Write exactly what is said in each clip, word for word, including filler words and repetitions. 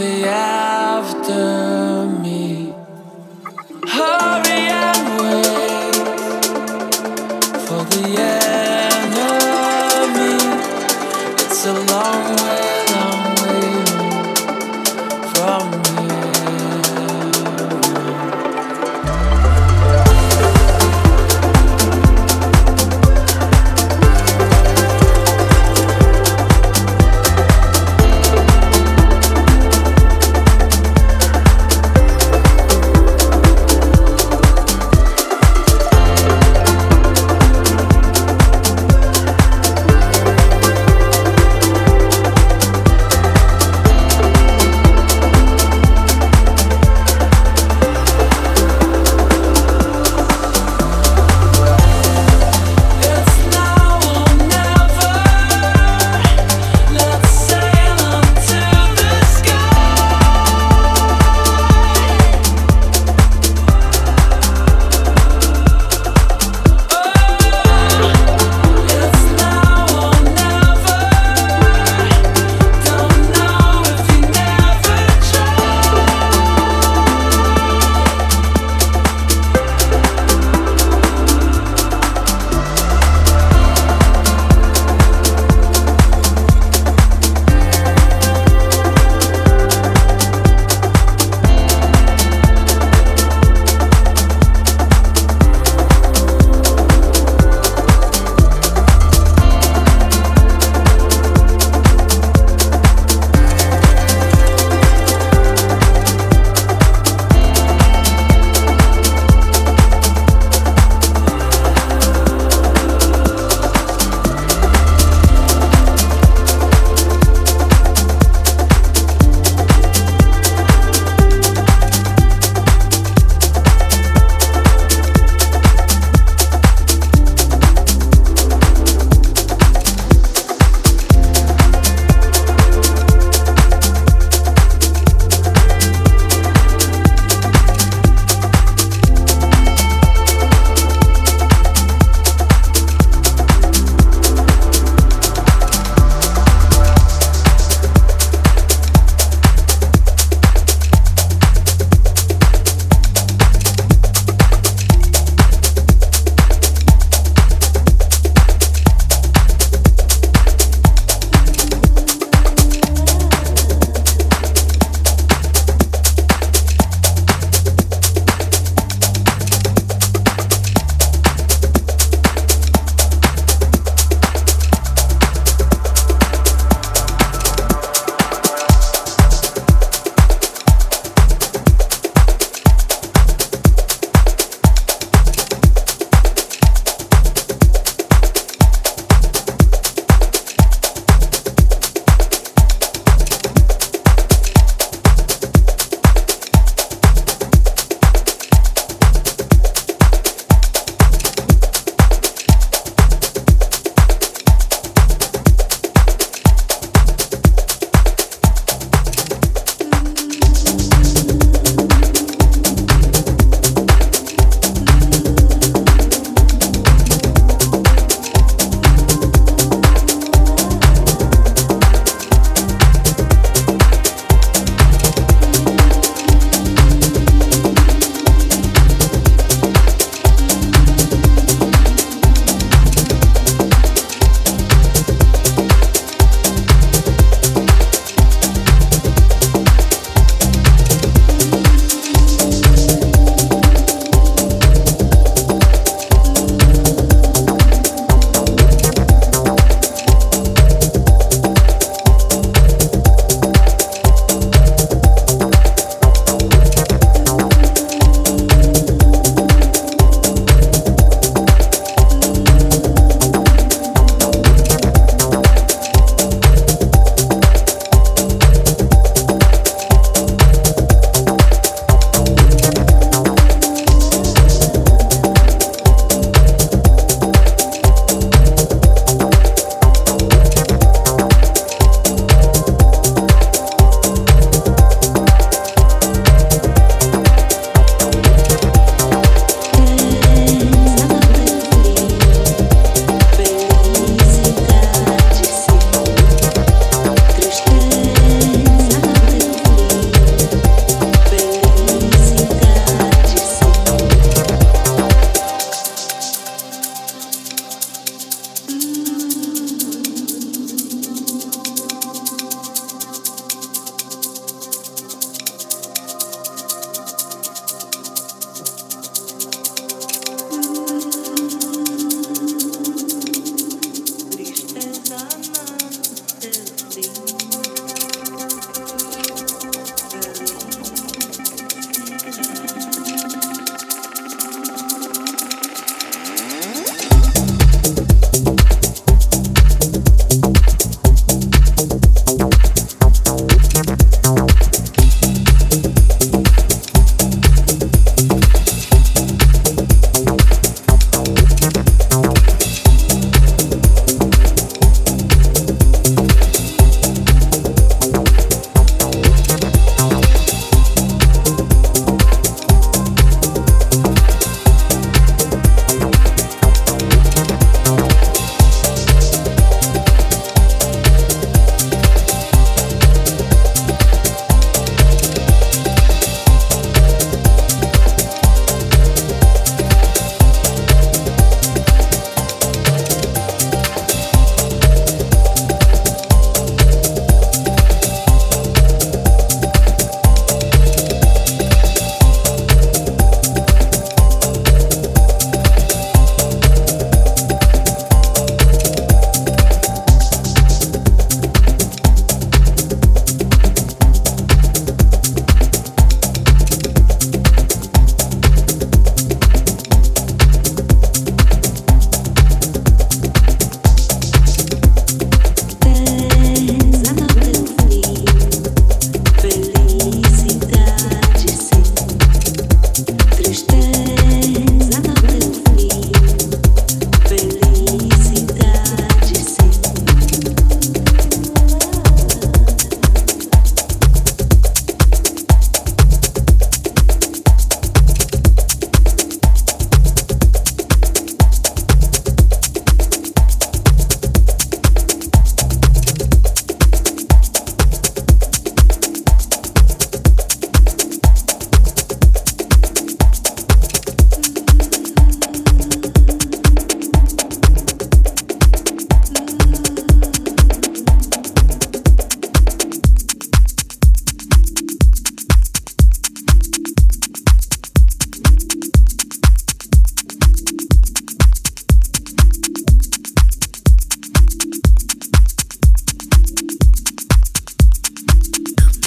something after me. Hurry and wait for the enemy. It's a long way, long way from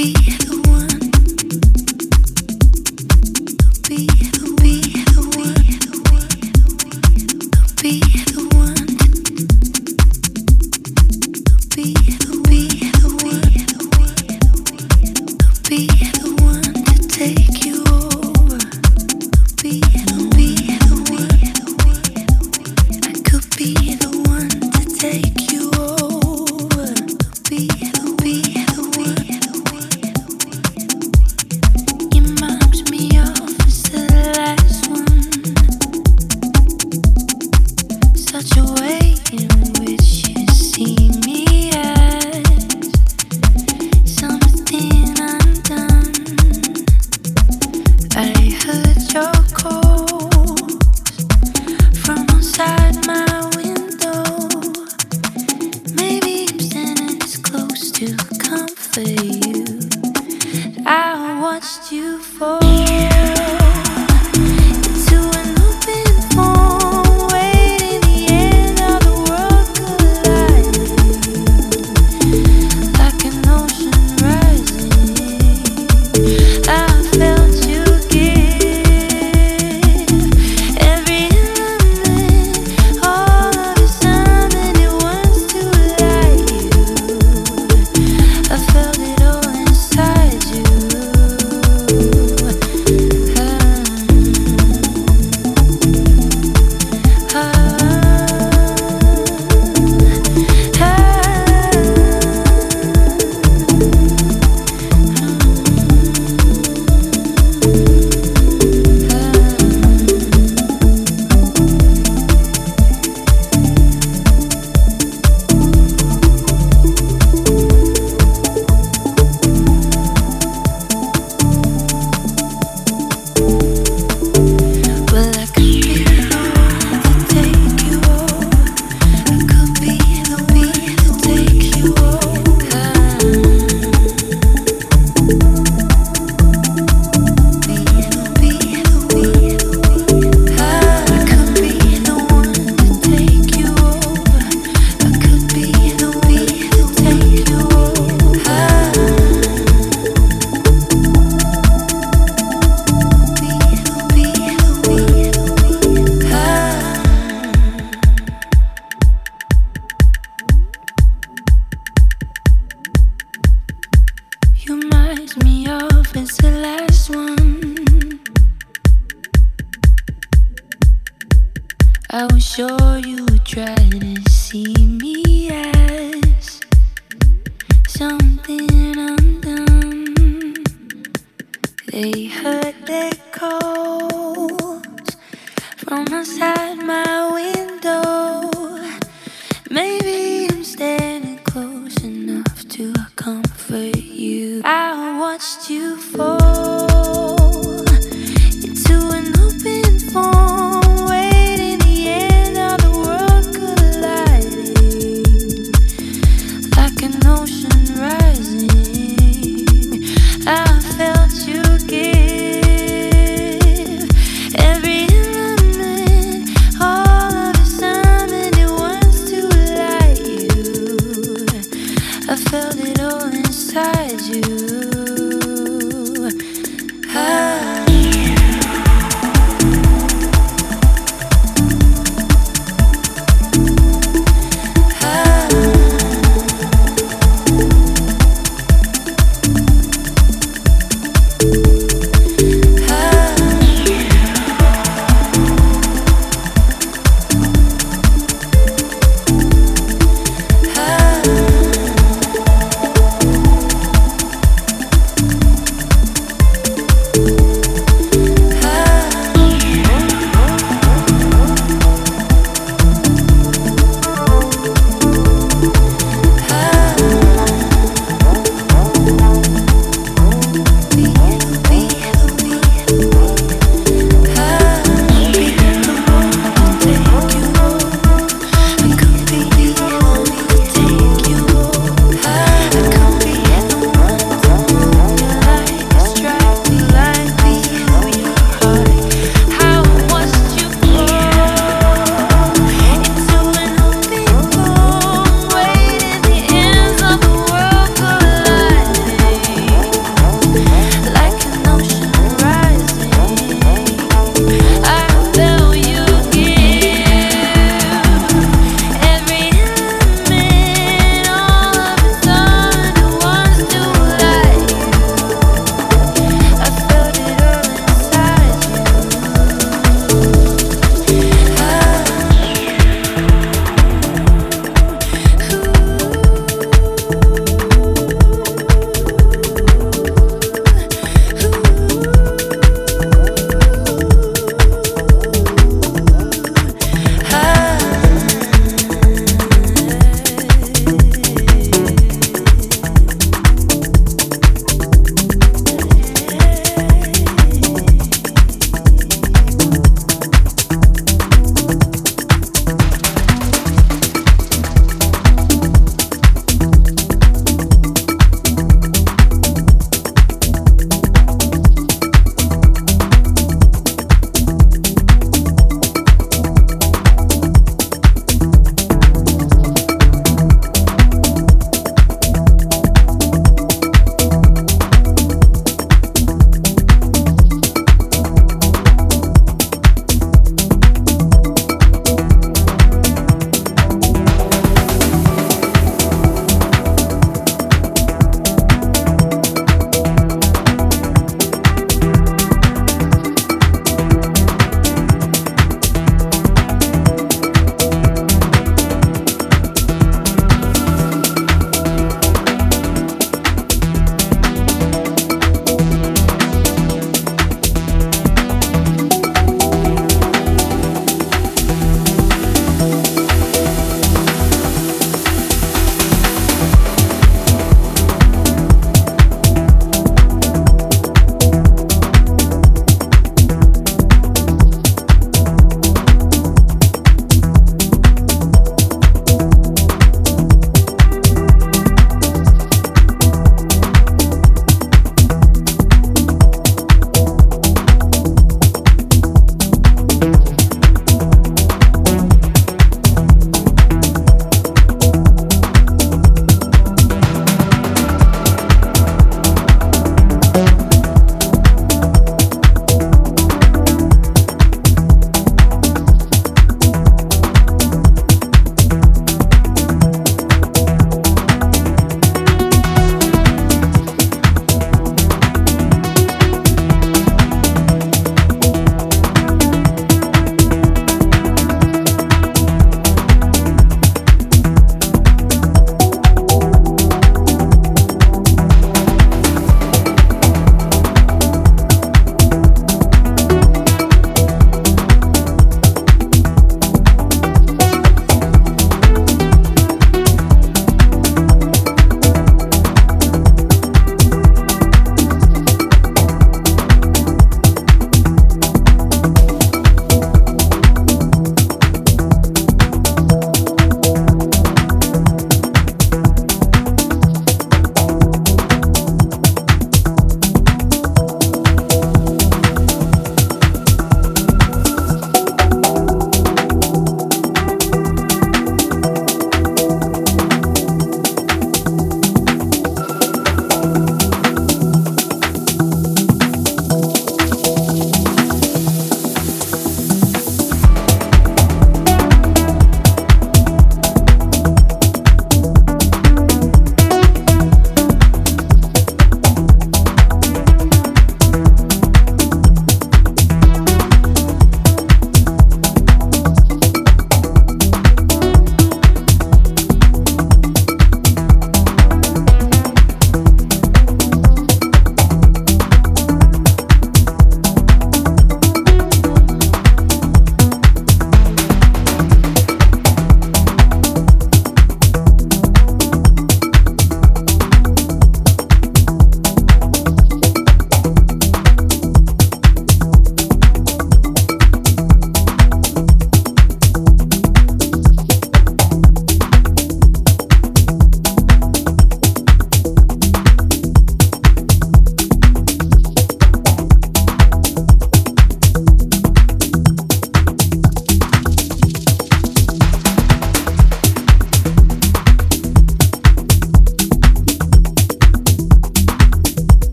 Oh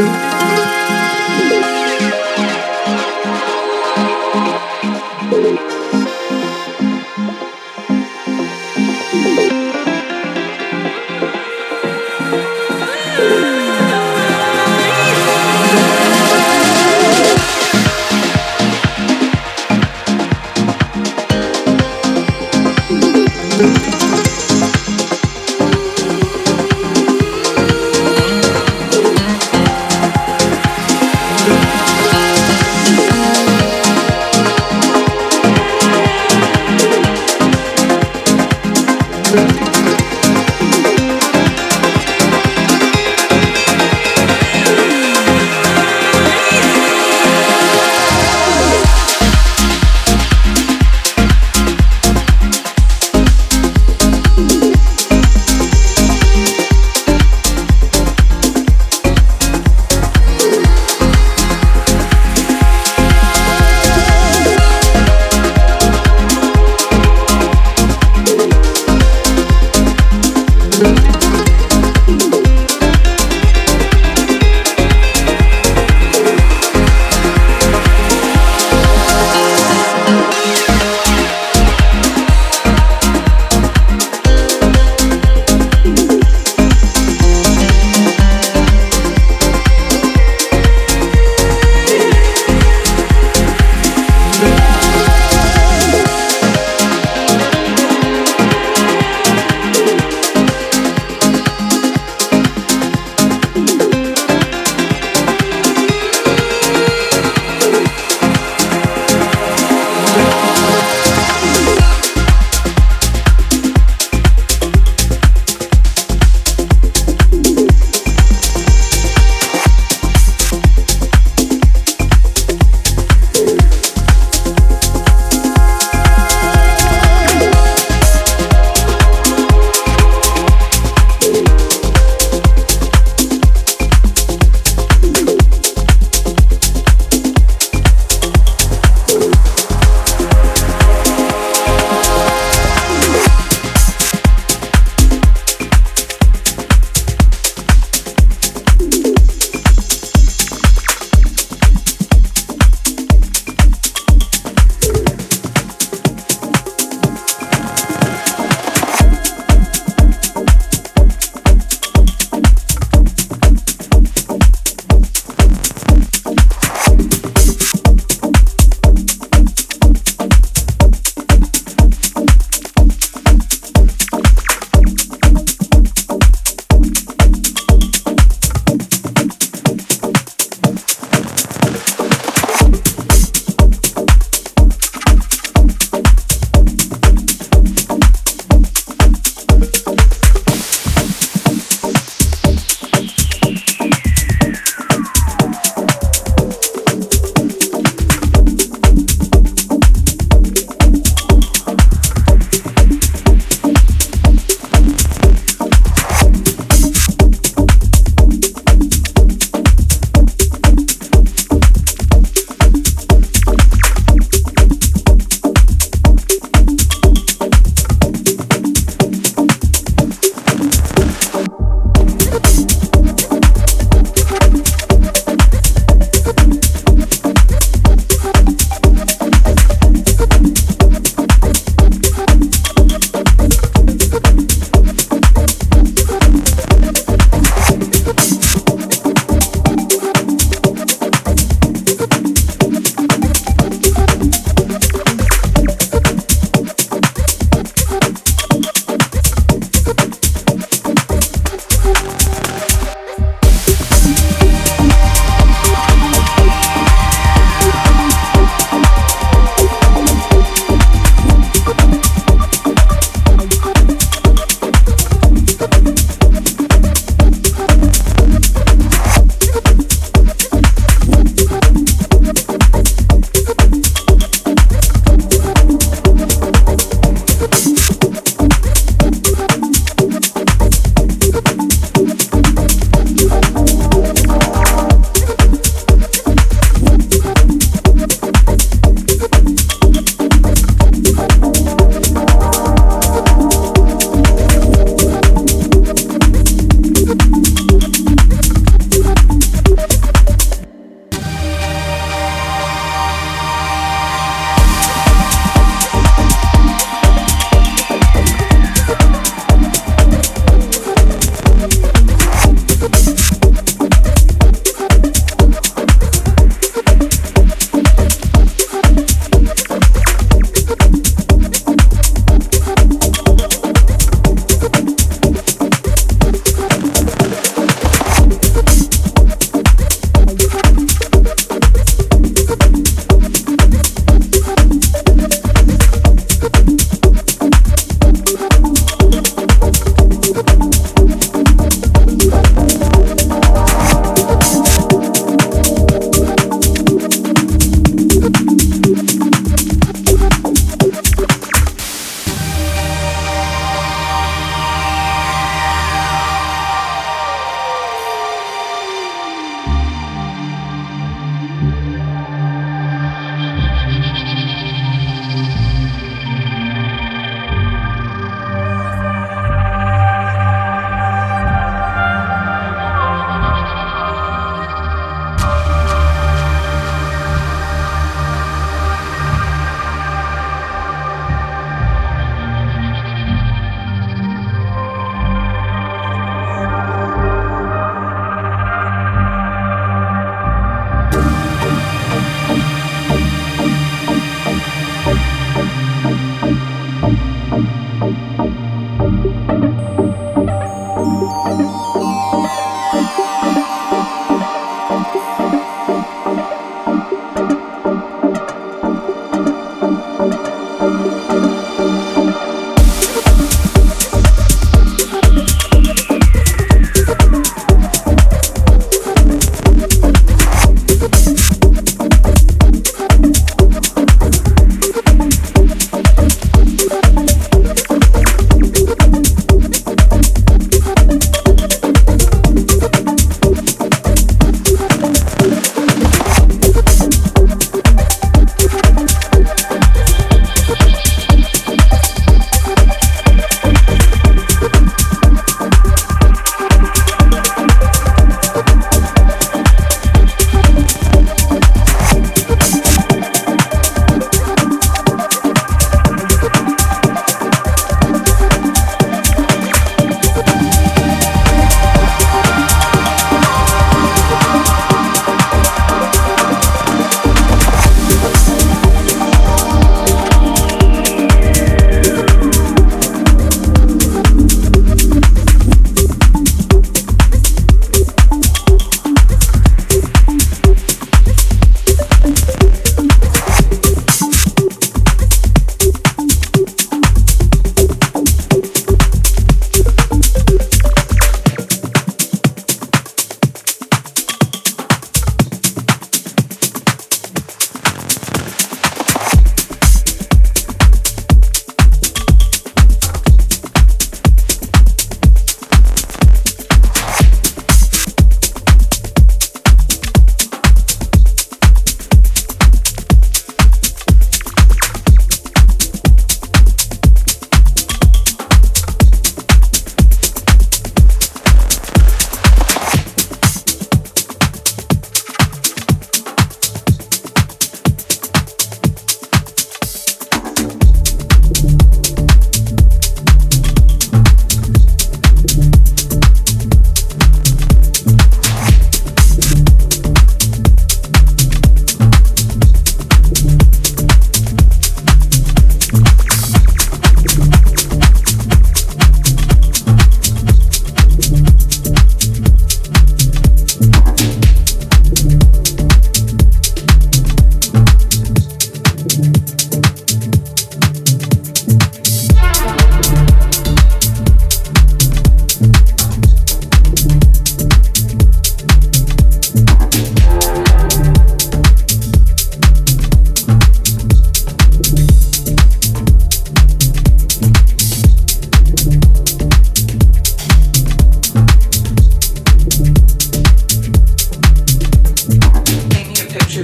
We'll be right back.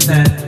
that